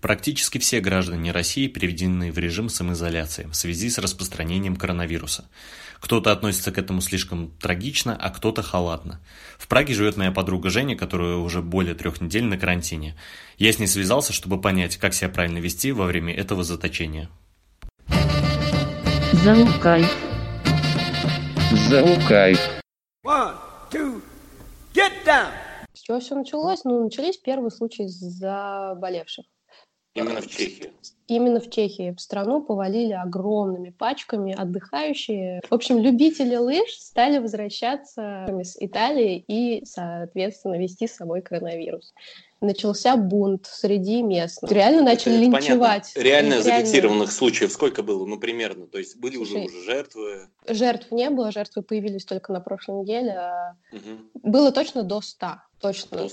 Практически все граждане России переведены в режим самоизоляции в связи с распространением коронавируса. Кто-то относится к этому слишком трагично, а кто-то халатно. В Праге живет моя подруга Женя, которая уже более 3 недель на карантине. Я с ней связался, чтобы понять, как себя правильно вести во время этого заточения. Заукайф. Заукайф. 1, 2, get down! С чего все началось? Начались первые случаи заболевших. Именно в Чехии. Именно в Чехии. В страну повалили огромными пачками отдыхающие. В общем, любители лыж стали возвращаться из Италии и, соответственно, вести с собой коронавирус. Начался бунт среди местных. Реально начали линчевать. Реально зафиксированных случаев сколько было? Примерно. То есть были уже жертвы? Жертв не было. Жертвы появились только на прошлой неделе. Угу. Было точно до 100. Точно.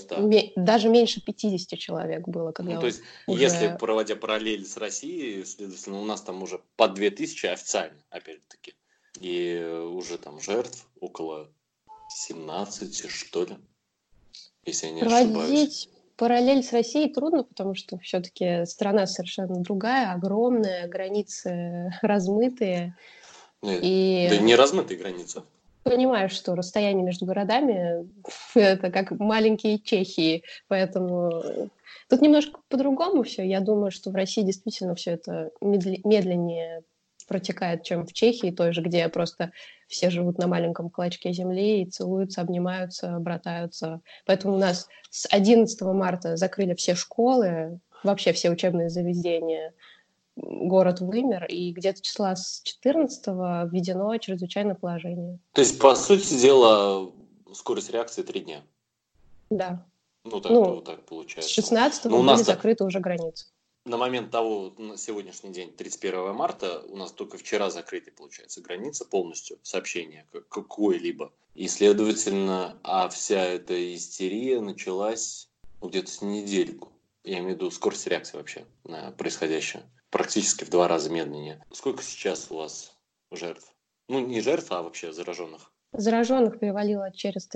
Даже меньше 50 человек было. Когда то есть, уже... если проводя параллель с Россией, следовательно, у нас там уже по 2000 официально, опять-таки. И уже там жертв около 17, что ли, если я не ошибаюсь. Параллель с Россией трудно, потому что все-таки страна совершенно другая, огромная, границы размытые. Нет, да не размытые границы. Понимаю, что расстояние между городами – это как маленькие Чехии, поэтому тут немножко по-другому все. Я думаю, что в России действительно все это медленнее протекает, чем в Чехии, той же, где просто все живут на маленьком клочке земли и целуются, обнимаются, братаются. Поэтому у нас с 11 марта закрыли все школы, вообще все учебные заведения. Город вымер, и где-то числа с 14-го введено чрезвычайное положение. То есть, по сути дела, скорость реакции 3 дня? Да. Так получается. С 16-го были закрыты уже границы. На момент того, на сегодняшний день, 31 марта, у нас только вчера закрыты, получается, границы полностью, сообщение какое-либо. И, следовательно, вся эта истерия началась где-то с недельку. Я имею в виду скорость реакции вообще на происходящее. Практически в 2 раза медленнее. Сколько сейчас у вас жертв? Не жертв, а вообще зараженных. Зараженных перевалило через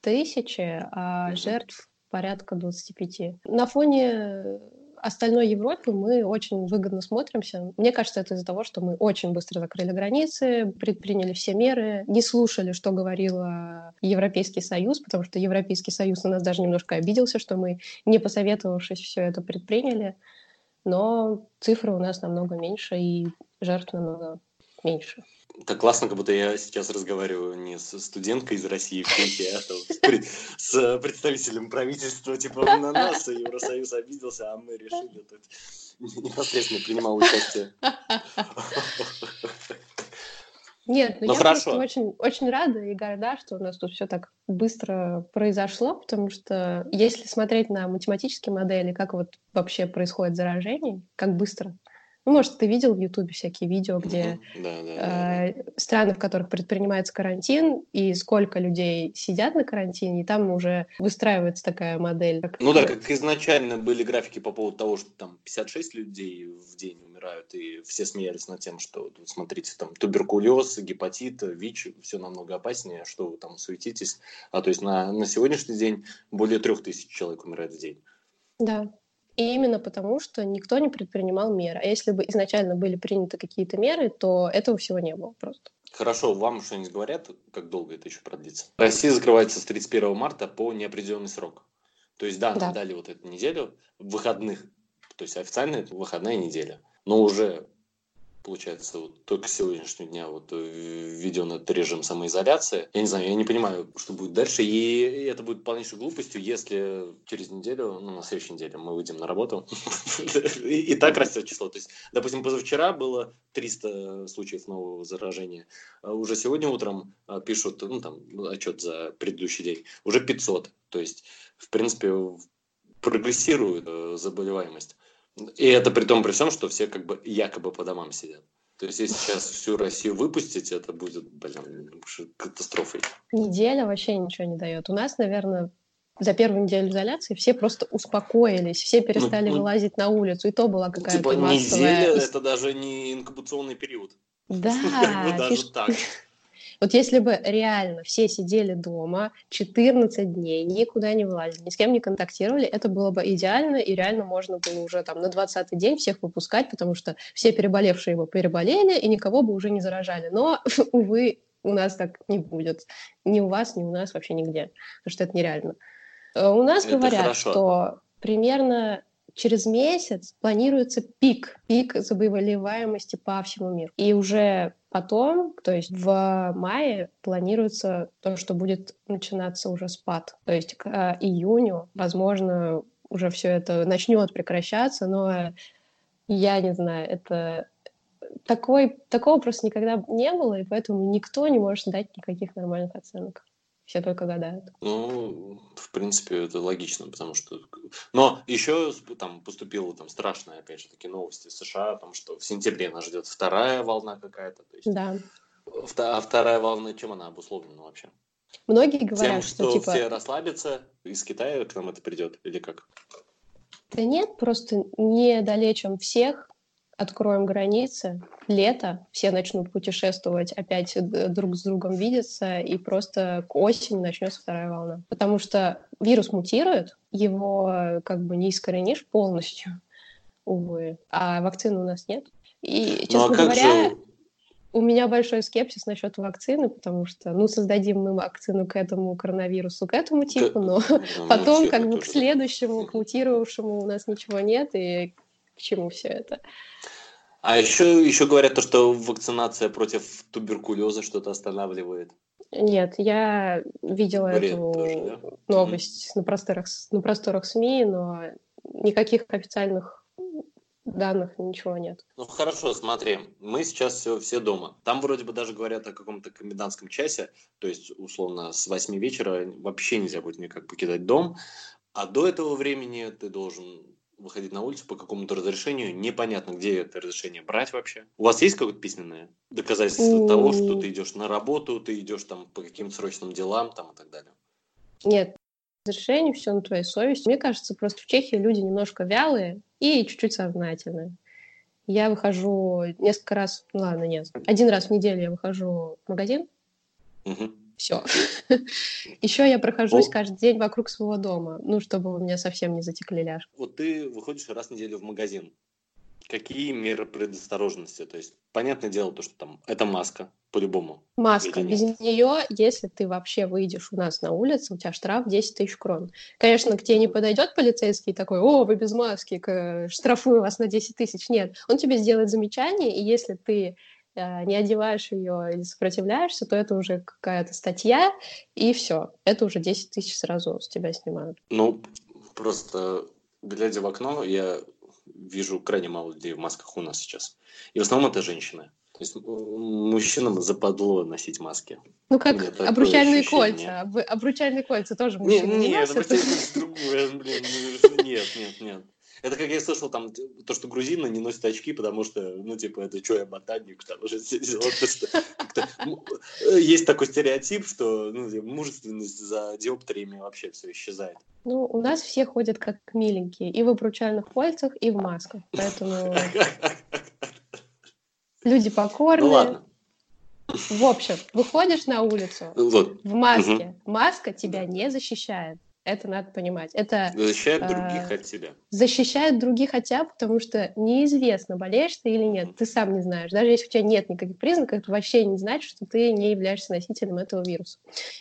3000, а жертв порядка 25. На фоне остальной Европы мы очень выгодно смотримся. Мне кажется, это из-за того, что мы очень быстро закрыли границы, предприняли все меры, не слушали, что говорил Европейский Союз, потому что Европейский Союз на нас даже немножко обиделся, что мы, не посоветовавшись, все это предприняли. Но цифры у нас намного меньше, и жертв намного меньше. Так классно, как будто я сейчас разговариваю не с студенткой из России в Чехии, а с представителем правительства, на нас Евросоюз обиделся, а мы решили тут непосредственно принимал участие. Нет, я просто очень, очень рада и горда, что у нас тут все так быстро произошло, потому что если смотреть на математические модели, как вообще происходит заражение, как быстро. Может, ты видел в Ютубе всякие видео, где страны, в которых предпринимается карантин, и сколько людей сидят на карантине, и там уже выстраивается такая модель. Как изначально были графики по поводу того, что там 56 людей в день умирают, и все смеялись над тем, что, смотрите, там туберкулез, гепатит, ВИЧ, все намного опаснее, что вы там суетитесь. То есть на сегодняшний день более 3000 человек умирает в день. Да. И именно потому, что никто не предпринимал меры. А если бы изначально были приняты какие-то меры, то этого всего не было просто. Хорошо, вам что-нибудь говорят, как долго это еще продлится? Россия закрывается с 31 марта по неопределенный срок. То есть, да, нам дали эту неделю выходных. То есть, официально это выходная неделля. Но уже, получается, только с сегодняшнего дня введен этот режим самоизоляции. Я не знаю, я не понимаю, что будет дальше. И это будет полнейшей глупостью, если через неделю, на следующей неделе мы выйдем на работу. И так растет число. То есть, допустим, позавчера было 300 случаев нового заражения. Уже сегодня утром пишут, отчет за предыдущий день, уже 500. То есть, в принципе, прогрессирует заболеваемость. И это при том, что все якобы по домам сидят. То есть, если сейчас всю Россию выпустить, это будет, катастрофой. Неделя вообще ничего не дает. У нас, наверное, за первую неделю изоляции все просто успокоились, все перестали вылазить на улицу, и то была какая-то массовая... Неделя — это даже не инкубационный период. Да. Даже так. Вот если бы реально все сидели дома 14 дней, никуда не вылазили, ни с кем не контактировали, это было бы идеально, и реально можно было уже там на 20-й день всех выпускать, потому что все переболевшие его переболели, и никого бы уже не заражали. Но, увы, у нас так не будет. Ни у вас, ни у нас, вообще нигде. Потому что это нереально. У нас это говорят, хорошо, что примерно через месяц планируется пик заболеваемости по всему миру. И уже потом, то есть в мае, планируется то, что будет начинаться уже спад. То есть к июню, возможно, уже все это начнет прекращаться, но я не знаю, это... Такого просто никогда не было, и поэтому никто не может дать никаких нормальных оценок. Все только гадают. Ну, в принципе, это логично, потому что... Но еще там поступило там страшные, опять же, такие новости из США о том, что в сентябре нас ждет вторая волна какая-то. То есть... Да. А вторая волна, чем она обусловлена вообще? Многие говорят, тем, что типа... все расслабятся, из Китая к нам это придет, или как? Да нет, просто не долечим всех, откроем границы, лето, все начнут путешествовать, опять друг с другом видеться, и просто к осени начнется вторая волна. Потому что вирус мутирует, его как бы не искоренишь полностью, увы, а вакцины у нас нет. И, честно говоря, у меня большой скепсис насчет вакцины, потому что, ну, создадим мы вакцину к этому коронавирусу, к этому типу, но потом как бы к следующему, к мутировавшему у нас ничего нет, и... К чему все это? А еще говорят, что вакцинация против туберкулеза что-то останавливает. Нет, я видела эту тоже, да? Новость на просторах СМИ, но никаких официальных данных ничего нет. Ну хорошо, смотри, мы сейчас все дома. Там вроде бы даже говорят о каком-то комендантском часе, то есть условно с 8 вечера вообще нельзя будет никак покидать дом, а до этого времени ты должен... выходить на улицу по какому-то разрешению. Непонятно, где это разрешение брать вообще. У вас есть какое-то письменное доказательство того, что ты идешь на работу, ты идешь там по каким-то срочным делам там, и так далее? Нет. Разрешение, все на твоей совести. Мне кажется, просто в Чехии люди немножко вялые и чуть-чуть сознательные. Я выхожу несколько раз... Ладно, нет. Один раз в неделю я выхожу в магазин. Угу. Все. Еще я прохожусь каждый день вокруг своего дома, ну, чтобы у меня совсем не затекли ляжки. Вот ты выходишь раз в неделю в магазин. Какие меры предосторожности? То есть, понятное дело, то, что там это маска, по-любому. Маска. Без нее, если ты вообще выйдешь у нас на улицу, у тебя штраф 10 тысяч крон. Конечно, к тебе не подойдет полицейский такой: «О, вы без маски, штрафую вас на 10 тысяч». Нет. Он тебе сделает замечание, и если ты не одеваешь ее или сопротивляешься, то это уже какая-то статья, и все. Это уже 10 тысяч сразу с тебя снимают. Ну, просто глядя в окно, я вижу крайне мало людей в масках у нас сейчас. И в основном это женщины. То есть мужчинам западло носить маски. Ну, как обручальные кольца. Обручальные кольца тоже мужчины не носят. Нет. Это как я слышал, там, то, что грузины не носят очки, потому что, ну, типа, это что, я ботаник, там уже сидел, есть такой стереотип, что, ну, мужественность за диоптриями вообще все исчезает. Ну, у нас все ходят как миленькие, и в обручальных кольцах, и в масках, поэтому люди покорные. Ну, ладно. В общем, выходишь на улицу в маске, маска тебя не защищает. Это надо понимать. Это защищает других от тебя. Защищает других от тебя, потому что неизвестно, болеешь ты или нет. Ты сам не знаешь. Даже если у тебя нет никаких признаков, это вообще не значит, что ты не являешься носителем этого вируса.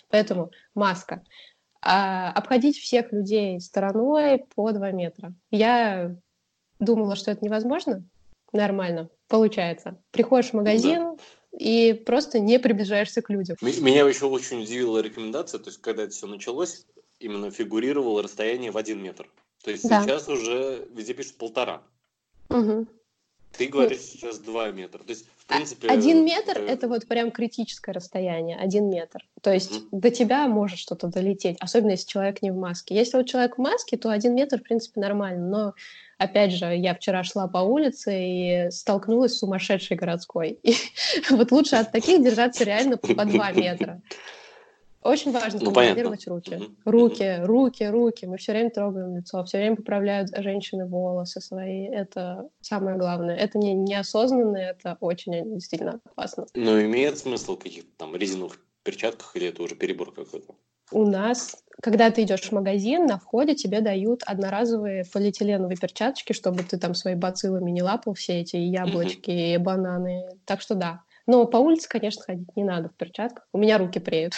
Поэтому маска. Обходить всех людей стороной по 2 метра. Я думала, что это невозможно. Нормально. Получается. Приходишь в магазин... Да. И просто не приближаешься к людям. Меня еще очень удивила рекомендация, то есть когда это все началось, именно фигурировало расстояние в 1 метр. То есть сейчас уже везде пишут 1,5. Угу. Ты говоришь сейчас 2 метра. То есть, в принципе, 1 метр — это вот прям критическое расстояние, 1 метр. То есть до тебя может что-то долететь, особенно если человек не в маске. Если вот человек в маске, то 1 метр, в принципе, нормально. Но, опять же, я вчера шла по улице и столкнулась с сумасшедшей городской. И вот лучше от таких держаться реально по 2 метра. Очень важно контролировать руки. Руки. Мы все время трогаем лицо, все время поправляют женщины волосы свои. Это самое главное. Это не неосознанно, это очень действительно опасно. Но имеет смысл в каких-то там резиновых перчатках или это уже перебор какой-то? У нас, когда ты идешь в магазин, на входе тебе дают одноразовые полиэтиленовые перчаточки, чтобы ты там свои бациллами не лапал все эти яблочки, и бананы. Так что да. Но по улице, конечно, ходить не надо в перчатках. У меня руки преют.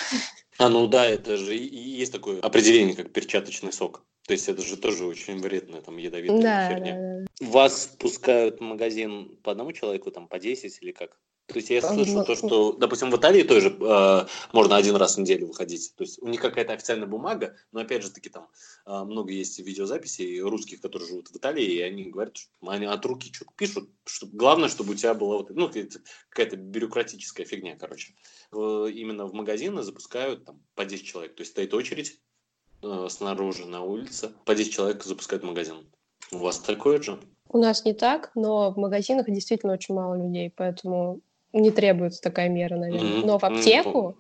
А, ну да, это же и есть такое определение, как перчаточный сок. То есть это же тоже очень вредная, там, ядовитая херня. Да. Вас пускают в магазин по одному человеку, там, по 10 или как? То есть я слышал то, что, допустим, в Италии тоже можно один раз в неделю выходить. То есть у них какая-то официальная бумага, но опять же таки там много есть видеозаписей русских, которые живут в Италии, и они говорят, что они от руки что-то пишут. Что, главное, чтобы у тебя была вот, ну, какая-то бюрократическая фигня, короче. Именно в магазины запускают там, по 10 человек. То есть стоит очередь снаружи на улице, по 10 человек запускают в магазин. У вас такое же? У нас не так, но в магазинах действительно очень мало людей, поэтому... не требуется такая мера, наверное. Но в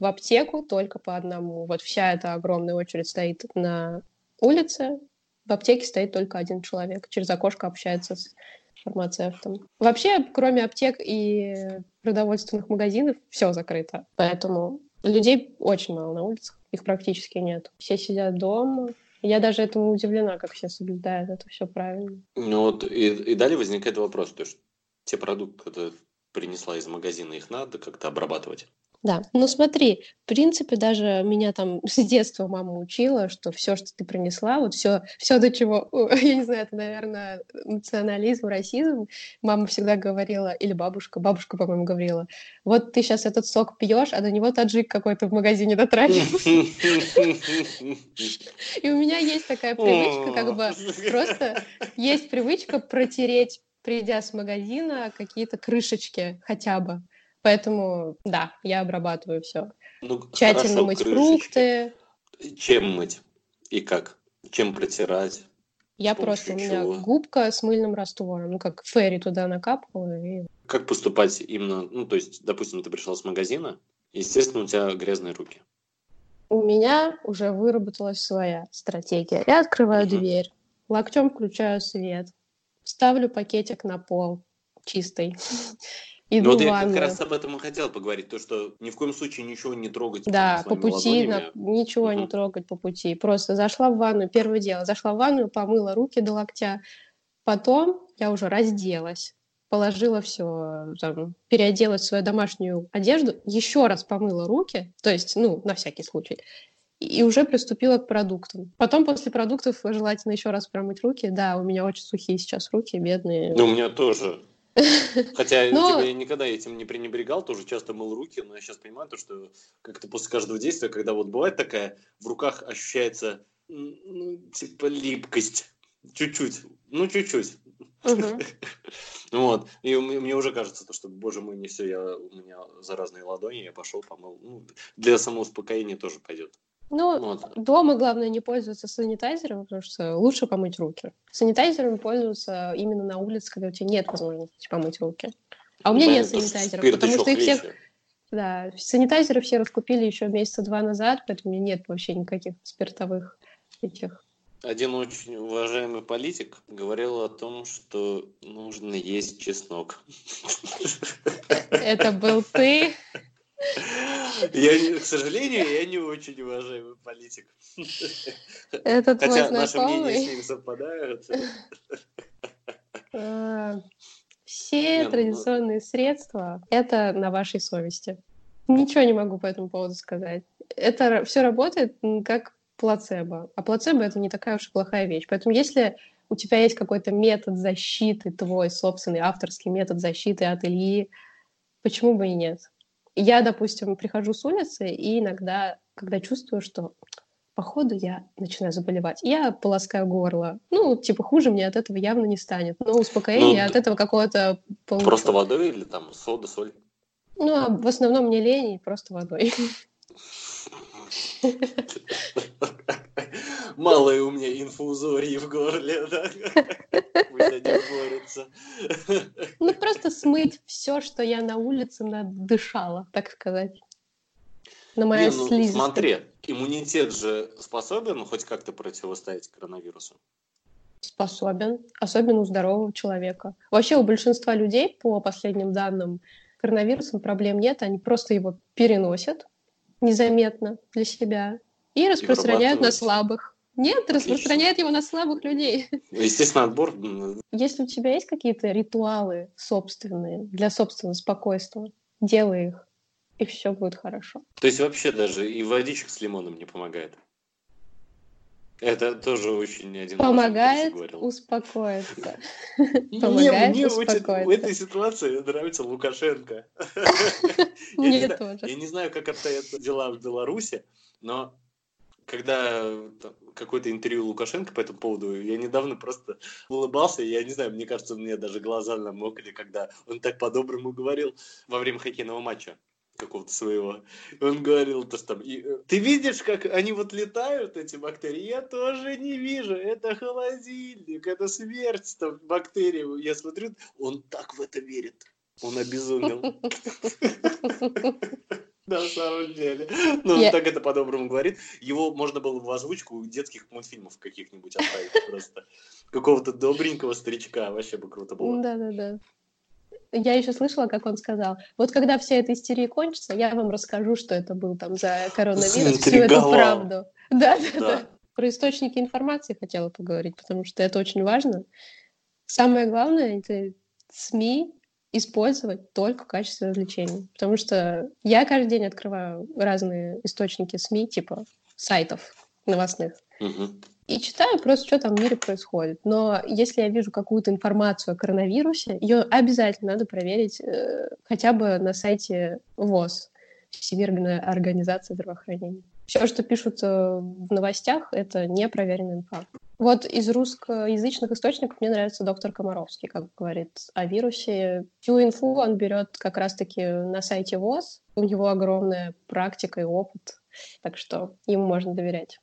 аптеку только по одному. Вот вся эта огромная очередь стоит на улице, в аптеке стоит только один человек. Через окошко общается с фармацевтом. Вообще, кроме аптек и продовольственных магазинов, все закрыто. Поэтому людей очень мало на улицах, их практически нет. Все сидят дома. Я даже этому удивлена, как все соблюдают это все правильно. Ну вот и далее возникает вопрос, то есть те продукты, которые принесла из магазина, их надо как-то обрабатывать. Да, ну смотри, в принципе, даже меня там с детства мама учила, что все, что ты принесла, вот все до чего, я не знаю, это, наверное, национализм, расизм, мама всегда говорила, или бабушка, по-моему, говорила, вот ты сейчас этот сок пьешь, а до него таджик какой-то в магазине дотрагивался. И у меня есть такая привычка, как бы просто есть привычка протереть, придя с магазина, какие-то крышечки хотя бы. Поэтому, да, я обрабатываю все. Ну, тщательно хорошо, мыть крышечки. Фрукты. Чем мыть? И как? Чем протирать? Я просто... У меня губка с мыльным раствором. Ну, как ферри туда накапывала. И... Как поступать именно... Ну, то есть, допустим, ты пришла с магазина, естественно, у тебя грязные руки. У меня уже выработалась своя стратегия. Я открываю дверь, локтем включаю свет, ставлю пакетик на пол, чистый, иду в ванную. Вот я как раз об этом и хотел поговорить, то, что ни в коем случае ничего не трогать. Да, по пути, ничего не трогать по пути. Просто зашла в ванную, первое дело, зашла в ванную, помыла руки до локтя, потом я уже разделась, положила все, там, переоделась в свою домашнюю одежду, еще раз помыла руки, то есть, ну, на всякий случай, и уже приступила к продуктам. Потом после продуктов желательно еще раз промыть руки. Да, у меня очень сухие сейчас руки, бедные. Ну, у меня тоже. Хотя я никогда этим не пренебрегал, тоже часто мыл руки, но я сейчас понимаю, что как-то после каждого действия, когда вот бывает такая, в руках ощущается, типа, липкость. Чуть-чуть. Вот. И мне уже кажется, что, боже мой, не все, у меня заразные ладони, я пошел, помыл. Ну, для самоуспокоения тоже пойдет. Ну, вот. Дома главное не пользоваться санитайзером, потому что лучше помыть руки. Санитайзером пользуются именно на улице, когда у тебя нет возможности помыть руки. А у меня нет санитайзеров, потому что их всех... Да, санитайзеры все раскупили еще месяца 2 назад, поэтому у меня нет вообще никаких спиртовых этих... Один очень уважаемый политик говорил о том, что нужно есть чеснок. Это был ты? К сожалению, я не очень уважаемый политик. Это твой знакомый? Хотя наши мнения с ним совпадают. Все традиционные средства – это на вашей совести. Ничего не могу по этому поводу сказать. Это все работает как плацебо. А плацебо — это не такая уж и плохая вещь. Поэтому если у тебя есть какой-то метод защиты, твой собственный авторский метод защиты от Ильи, почему бы и нет? Я, допустим, прихожу с улицы, и иногда, когда чувствую, что походу я начинаю заболевать, я полоскаю горло. Ну, типа, хуже мне от этого явно не станет. Но успокоение от этого какого-то получу. Просто водой или там сода, соль? Ну, в основном мне лень, просто водой. Малые у меня инфузории в горле, да? Пусть они борются. Ну, просто смыть все, что я на улице надышала, так сказать. Но моя слизистая... Смотри, иммунитет же способен хоть как-то противостоять коронавирусу? Способен, особенно у здорового человека. Вообще у большинства людей, по последним данным, коронавирусом проблем нет, они просто его переносят незаметно для себя и распространяют на слабых. Нет, распространяют его на слабых людей. Естественно, отбор. Если у тебя есть какие-то ритуалы собственные для собственного спокойствия, делай их, и все будет хорошо. То есть вообще даже и водичек с лимоном не помогает? Это тоже очень один... Помогает успокоиться. Мне в этой ситуации нравится Лукашенко. Мне тоже. Я не знаю, как обстоят дела в Беларуси, но когда какое-то интервью Лукашенко по этому поводу, я недавно просто улыбался, я не знаю, мне кажется, мне даже глаза намокли, когда он так по-доброму говорил во время хоккейного матча какого-то своего. Он говорил, то, что там... Ты видишь, как они вот летают, эти бактерии? Я тоже не вижу. Это холодильник, это смерть, там, бактерии. Я смотрю, он так в это верит. Он обезумел. На самом деле. Ну, он так это по-доброму говорит. Его можно было в озвучку детских мультфильмов каких-нибудь оставить просто. Какого-то добренького старичка. Вообще бы круто было. Да-да-да. Я еще слышала, как он сказал: вот когда вся эта истерия кончится, я вам расскажу, что это был там за коронавирус, всю эту правду. Да. Про источники информации хотела поговорить, потому что это очень важно. Самое главное — это СМИ использовать только в качестве развлечения. Потому что я каждый день открываю разные источники СМИ, типа сайтов новостных. И читаю просто, что там в мире происходит. Но если я вижу какую-то информацию о коронавирусе, ее обязательно надо проверить хотя бы на сайте ВОЗ, Всемирная организация здравоохранения. Все, что пишут в новостях, это непроверенная инфа. Вот из русскоязычных источников мне нравится доктор Комаровский, как говорит о вирусе. Всю инфу он берет как раз-таки на сайте ВОЗ. У него огромная практика и опыт, так что ему можно доверять.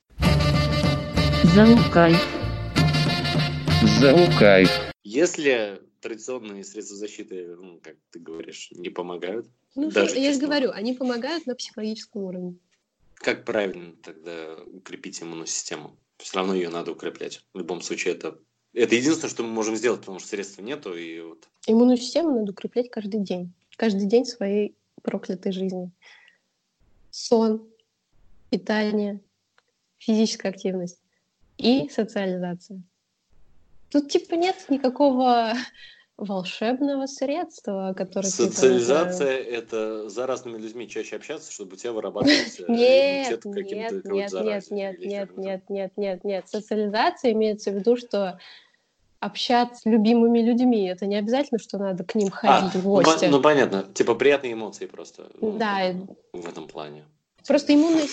Заукай. Если традиционные средства защиты, как ты говоришь, не помогают... Я же говорю, они помогают на психологическом уровне. Как правильно тогда укрепить иммунную систему? Все равно ее надо укреплять. В любом случае, это единственное, что мы можем сделать, потому что средств нету. Иммунную систему надо укреплять каждый день. Каждый день своей проклятой жизни. Сон, питание, физическая активность. И социализация. Тут типа нет никакого волшебного средства, которое... Социализация — это за разными людьми чаще общаться, чтобы у тебя вырабатывать иммунитет к каким-то заразам. Нет. Социализация имеется в виду, что общаться с любимыми людьми. Это не обязательно, что надо к ним ходить в гости. Ну, понятно. Типа приятные эмоции просто. Да. В этом плане. Просто иммунная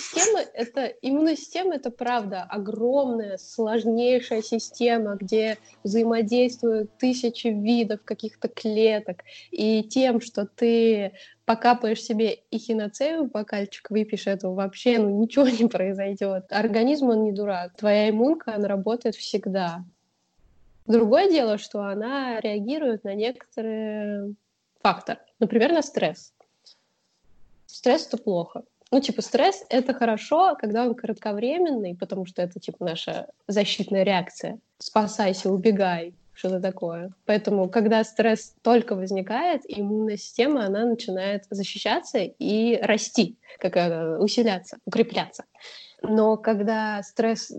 система это правда огромная, сложнейшая система, где взаимодействуют тысячи видов каких-то клеток. И тем, что ты покапаешь себе эхиноцею, бокальчик выпьешь, этого вообще ничего не произойдет. Организм, он не дурак. Твоя иммунка, она работает всегда. Другое дело, что она реагирует на некоторые факторы. Например, на стресс. Стресс — это плохо. Стресс — это хорошо, когда он кратковременный, потому что это, наша защитная реакция. Спасайся, убегай, что-то такое. Поэтому, когда стресс только возникает, иммунная система, она начинает защищаться и расти, усиляться, укрепляться. Но когда стресс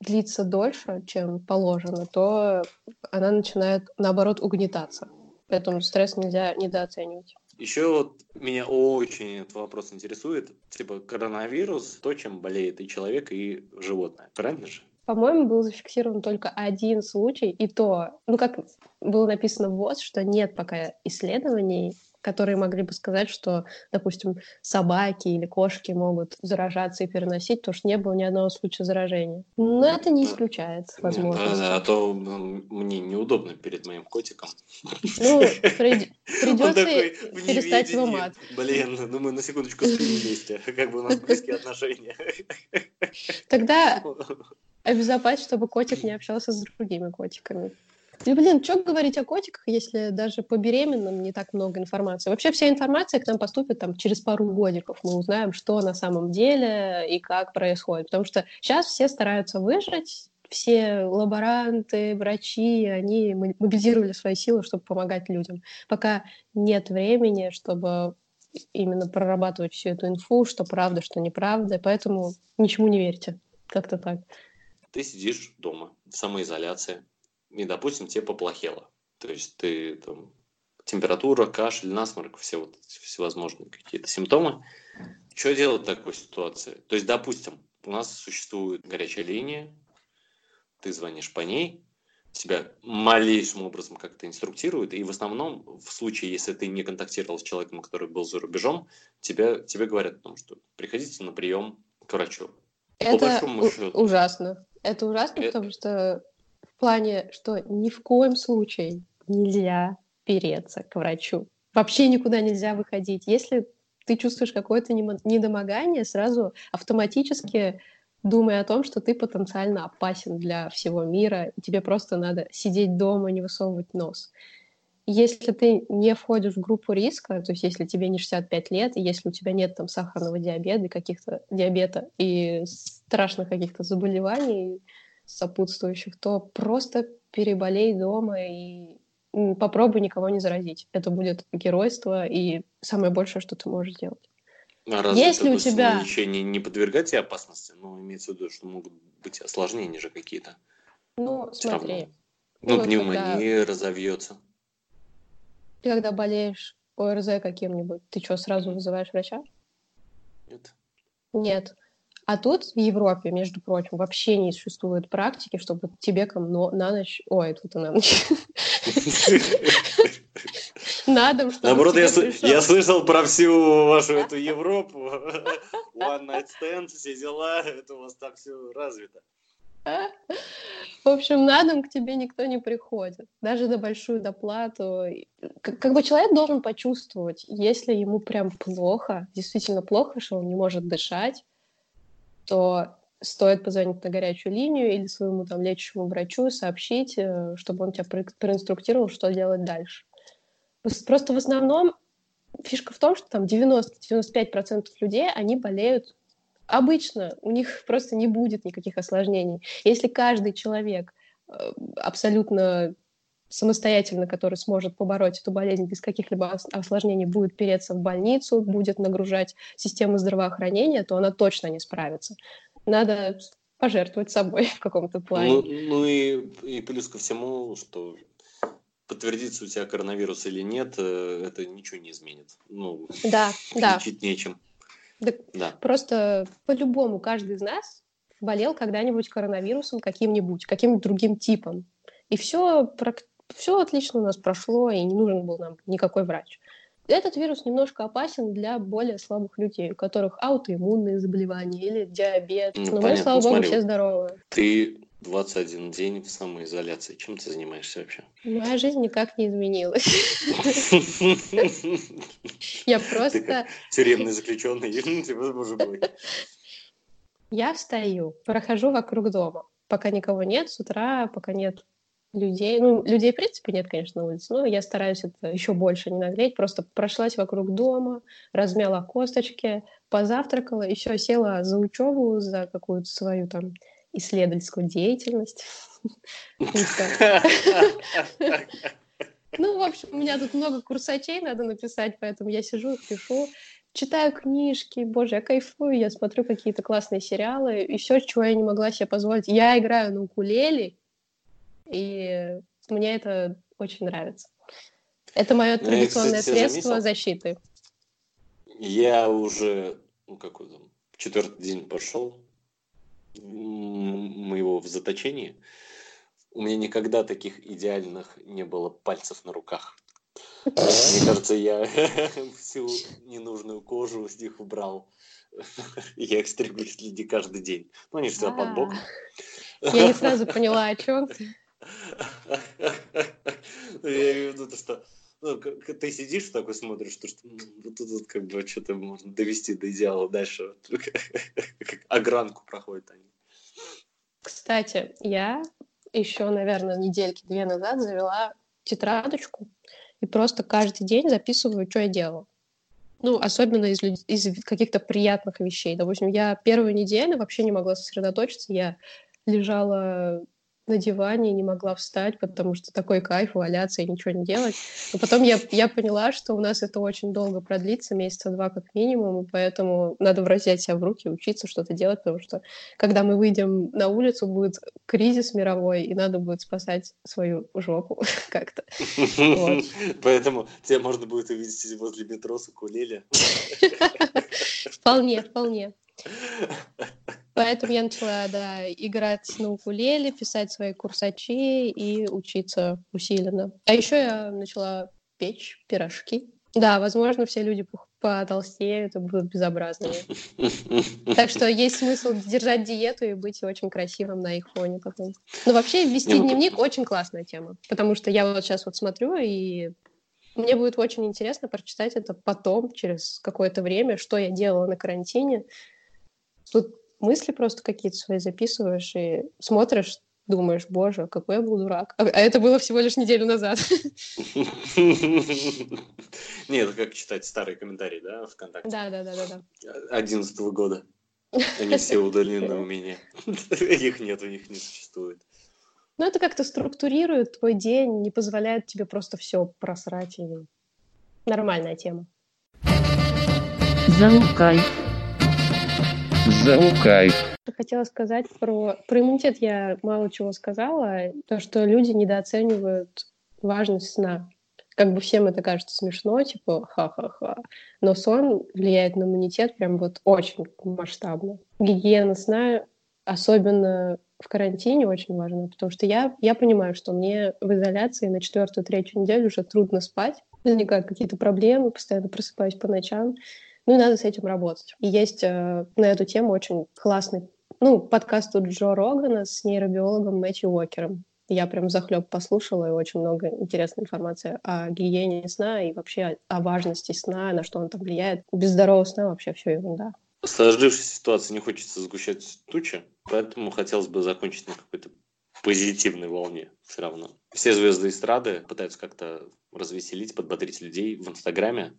длится дольше, чем положено, то она начинает, наоборот, угнетаться. Поэтому стресс нельзя недооценивать. Еще меня очень этот вопрос интересует. Коронавирус — то, чем болеет и человек, и животное. Правильно же? По-моему, был зафиксирован только один случай, и то, как было написано в ВОЗ, что нет пока исследований, которые могли бы сказать, что, допустим, собаки или кошки могут заражаться и переносить, потому что не было ни одного случая заражения. Но это не исключает возможность. Да, а то мне неудобно перед моим котиком. Придется перестать его мат. Думаю, на секундочку спим вместе. Как бы у нас близкие отношения. Тогда обезопасить, чтобы котик не общался с другими котиками. И, блин, что говорить о котиках, если даже по беременным не так много информации? Вообще вся информация к нам поступит там, через пару годиков. Мы узнаем, что на самом деле и как происходит. Потому что сейчас все стараются выжить. Все лаборанты, врачи, они мобилизировали свои силы, чтобы помогать людям. Пока нет времени, чтобы именно прорабатывать всю эту инфу, что правда, что неправда. Поэтому ничему не верьте. Как-то так. Ты сидишь дома в самоизоляции, и, допустим, тебе поплохело. То есть ты там температура, кашель, насморк, все вот всевозможные какие-то симптомы. Что делать в такой ситуации? То есть, допустим, у нас существует горячая линия, ты звонишь по ней, тебя малейшим образом как-то инструктируют, и в основном, в случае, если ты не контактировал с человеком, который был за рубежом, тебе говорят о том, что приходите на прием к врачу. Это ужасно. Это ужасно, потому что в плане, что ни в коем случае нельзя переться к врачу. Вообще никуда нельзя выходить. Если ты чувствуешь какое-то недомогание, сразу автоматически думай о том, что ты потенциально опасен для всего мира, и тебе просто надо сидеть дома, не высовывать нос. Если ты не входишь в группу риска, то есть если тебе не 65 лет, и если у тебя нет там сахарного диабета, каких-то диабета и страшных каких-то заболеваний сопутствующих, то просто переболей дома и попробуй никого не заразить. Это будет геройство и самое большее, что ты можешь делать. А разве если у тебя лечение не подвергать тебе опасности, но имеется в виду, что могут быть осложнения же какие-то. Ну, смотри. Ну, пневмония когда разовьется. Ты когда болеешь ОРЗ каким-нибудь, ты что, сразу вызываешь врача? Нет. Нет. А тут в Европе, между прочим, вообще не существует практики, чтобы тебе на ночь... Ой, тут и на ночь... На дом, чтобы... Наоборот, я слышал про всю вашу эту Европу. One night stand, все дела. Это у вас так все развито. В общем, на дом к тебе никто не приходит. Даже за большую доплату. Как бы человек должен почувствовать, если ему прям плохо, действительно плохо, что он не может дышать, то стоит позвонить на горячую линию или своему там лечащему врачу сообщить, чтобы он тебя проинструктировал, что делать дальше. Просто в основном фишка в том, что там 90-95% людей, они болеют обычно, у них просто не будет никаких осложнений. Если каждый человек абсолютно самостоятельно, который сможет побороть эту болезнь без каких-либо осложнений, будет переться в больницу, будет нагружать систему здравоохранения, то она точно не справится. Надо пожертвовать собой в каком-то плане. Ну и плюс ко всему, что... подтвердится у тебя коронавирус или нет, это ничего не изменит. Ну, да. Лечить нечем. Да. Просто по-любому каждый из нас болел когда-нибудь коронавирусом каким-нибудь другим типом. И все отлично у нас прошло, и не нужен был нам никакой врач. Этот вирус немножко опасен для более слабых людей, у которых аутоиммунные заболевания или диабет. Ну, но понятно, мы, слава богу, смотри, все здоровы. Ты 21 день в самоизоляции. Чем ты занимаешься вообще? Моя жизнь никак не изменилась. Я просто... Тюремный заключенный. Я встаю, прохожу вокруг дома. Пока никого нет, с утра, пока нет людей. Ну, людей, в принципе, нет, конечно, на улице, но я стараюсь это еще больше не нагреть. Просто прошлась вокруг дома, размяла косточки, позавтракала, и все, села за учебу, за какую-то свою там исследовательскую деятельность. Ну, в общем, у меня тут много курсачей надо написать, поэтому я сижу, пишу, читаю книжки, боже, я кайфую, я смотрю какие-то классные сериалы, и все, чего я не могла себе позволить. Я играю на укулеле, и мне это очень нравится. Это мое традиционное средство защиты. Я уже, четвертый день пошел моего в заточении. У меня никогда таких идеальных не было пальцев на руках. Мне кажется, я всю ненужную кожу с них убрал. Я их стригу чуть ли не каждый день. Ну, они всегда под бок. Я не сразу поняла, о чем ты. Я имею в виду, что ты сидишь такой, смотришь, что тут как бы что-то можно довести до идеала дальше. Огранку проходят они. Кстати, я еще, наверное, недельки-две назад завела тетрадочку и просто каждый день записываю, что я делала. Ну, особенно из каких-то приятных вещей. Допустим, я первую неделю вообще не могла сосредоточиться, я лежала на диване, не могла встать, потому что такой кайф валяться и ничего не делать. Но потом я поняла, что у нас это очень долго продлится, месяца два как минимум, и поэтому надо взять себя в руки, учиться что-то делать, потому что когда мы выйдем на улицу, будет кризис мировой, и надо будет спасать свою жопу как-то. Поэтому тебя можно будет увидеть возле метро с укулеле. Вполне, вполне. Поэтому я начала, играть на укулеле, писать свои курсачи и учиться усиленно. А еще я начала печь пирожки. Да, возможно, все люди потолстеют и будут безобразными. Так что есть смысл держать диету и быть очень красивым на их фоне потом. Но вообще вести дневник очень классная тема, потому что я вот сейчас вот смотрю, и мне будет очень интересно прочитать это потом, через какое-то время, что я делала на карантине. Тут мысли просто какие-то свои записываешь и смотришь, думаешь, боже, какой я был дурак. А это было всего лишь неделю назад. Нет, как читать старые комментарии, да, ВКонтакте? Да. 11-го года. Они все удалены у меня. Их не существует. Ну, это как-то структурирует твой день, не позволяет тебе просто все просрать. Нормальная тема. Залукай. Хотела сказать про иммунитет. Я мало чего сказала. То, что люди недооценивают важность сна. Как бы всем это кажется смешно, типа ха-ха-ха. Но сон влияет на иммунитет прям вот очень масштабно. Гигиена сна, особенно в карантине, очень важна. Потому что я понимаю, что мне в изоляции на 4-3 неделю уже трудно спать. Возникают какие-то проблемы, постоянно просыпаюсь по ночам. Ну, и надо с этим работать. И есть на эту тему очень классный подкаст у Джо Рогана с нейробиологом Мэтью Уокером. Я прям захлеб послушала, и очень много интересной информации о гигиене сна и вообще о важности сна, на что он там влияет. Без здорового сна вообще все ерунда. В сложившейся ситуации не хочется сгущать тучи, поэтому хотелось бы закончить на какой-то позитивной волне все равно. Все звезды эстрады пытаются как-то развеселить, подбодрить людей в Инстаграме.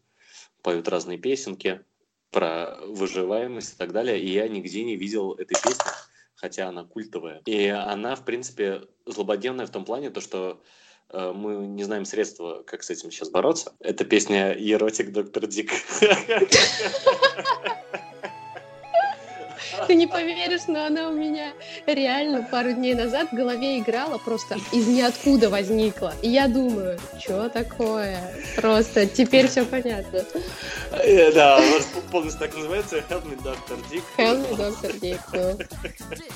Поют разные песенки про выживаемость и так далее. И я нигде не видел этой песни, хотя она культовая. И она, в принципе, злободневная в том плане, то, что мы не знаем средства, как с этим сейчас бороться. Это песня «Еротик, доктор Дик». Ты не поверишь, но она у меня реально пару дней назад в голове играла, просто из ниоткуда возникла. И я думаю, что такое? Просто теперь все понятно. Да, у нас полностью так называется «Help me, Dr. Dick». «Help me, Dr. Dick».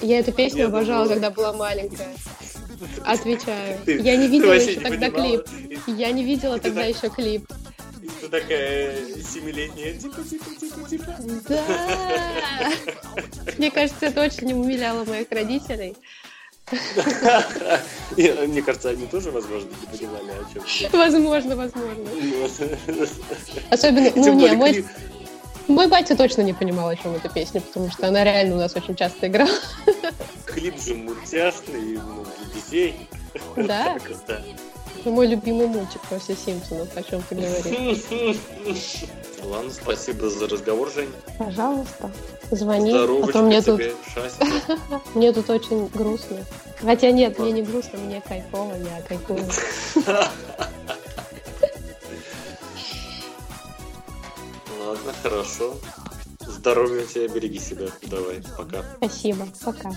Я эту песню обожала, когда была маленькая. Отвечаю. Я не видела еще тогда клип. Ты такая 7-летняя, типа. Да! Мне кажется, это очень умиляло моих родителей. Мне кажется, они тоже, возможно, не понимали, о чем. Возможно. Особенно, мой батя точно не понимал, о чем эта песня, потому что она реально у нас очень часто играла. Клип же мультяшный, для детей. Да? Мой любимый мультик после «Симпсонов», о чем ты говоришь. Ладно, спасибо за разговор, Жень. Пожалуйста, звони. Здоровочка, а то мне тебе, счастья. Мне тут очень грустно. Хотя нет, мне не грустно, мне кайфово, я кайфую. Ладно, хорошо. Здоровья тебе, береги себя. Давай, пока. Спасибо, пока.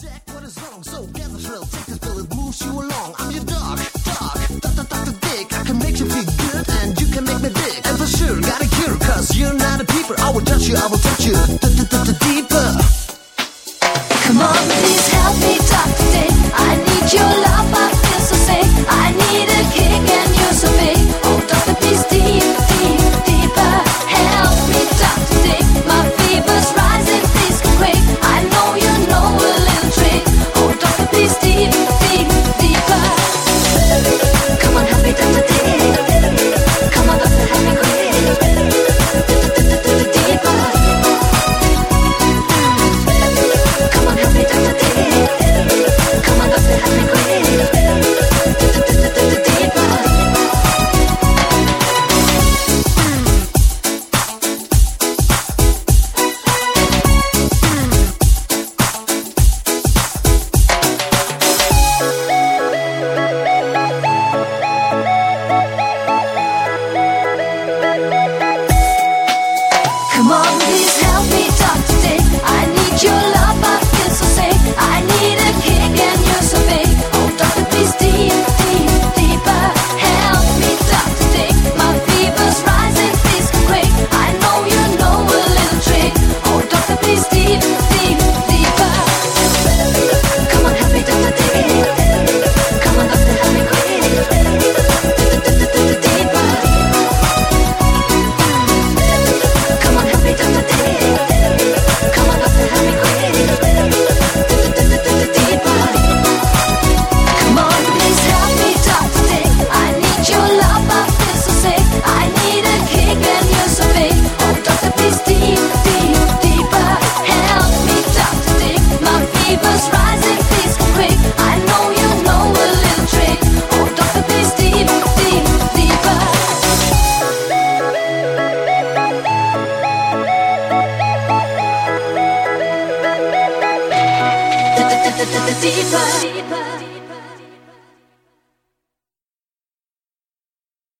Jack what is wrong, so get the thrill, take this pill, it moves you along. I'm your dog, Dr. Dick. I can make you feel good and you can make me dick. And for sure, got a cure, cause you're not a peeper. I will touch you, deeper. Come on.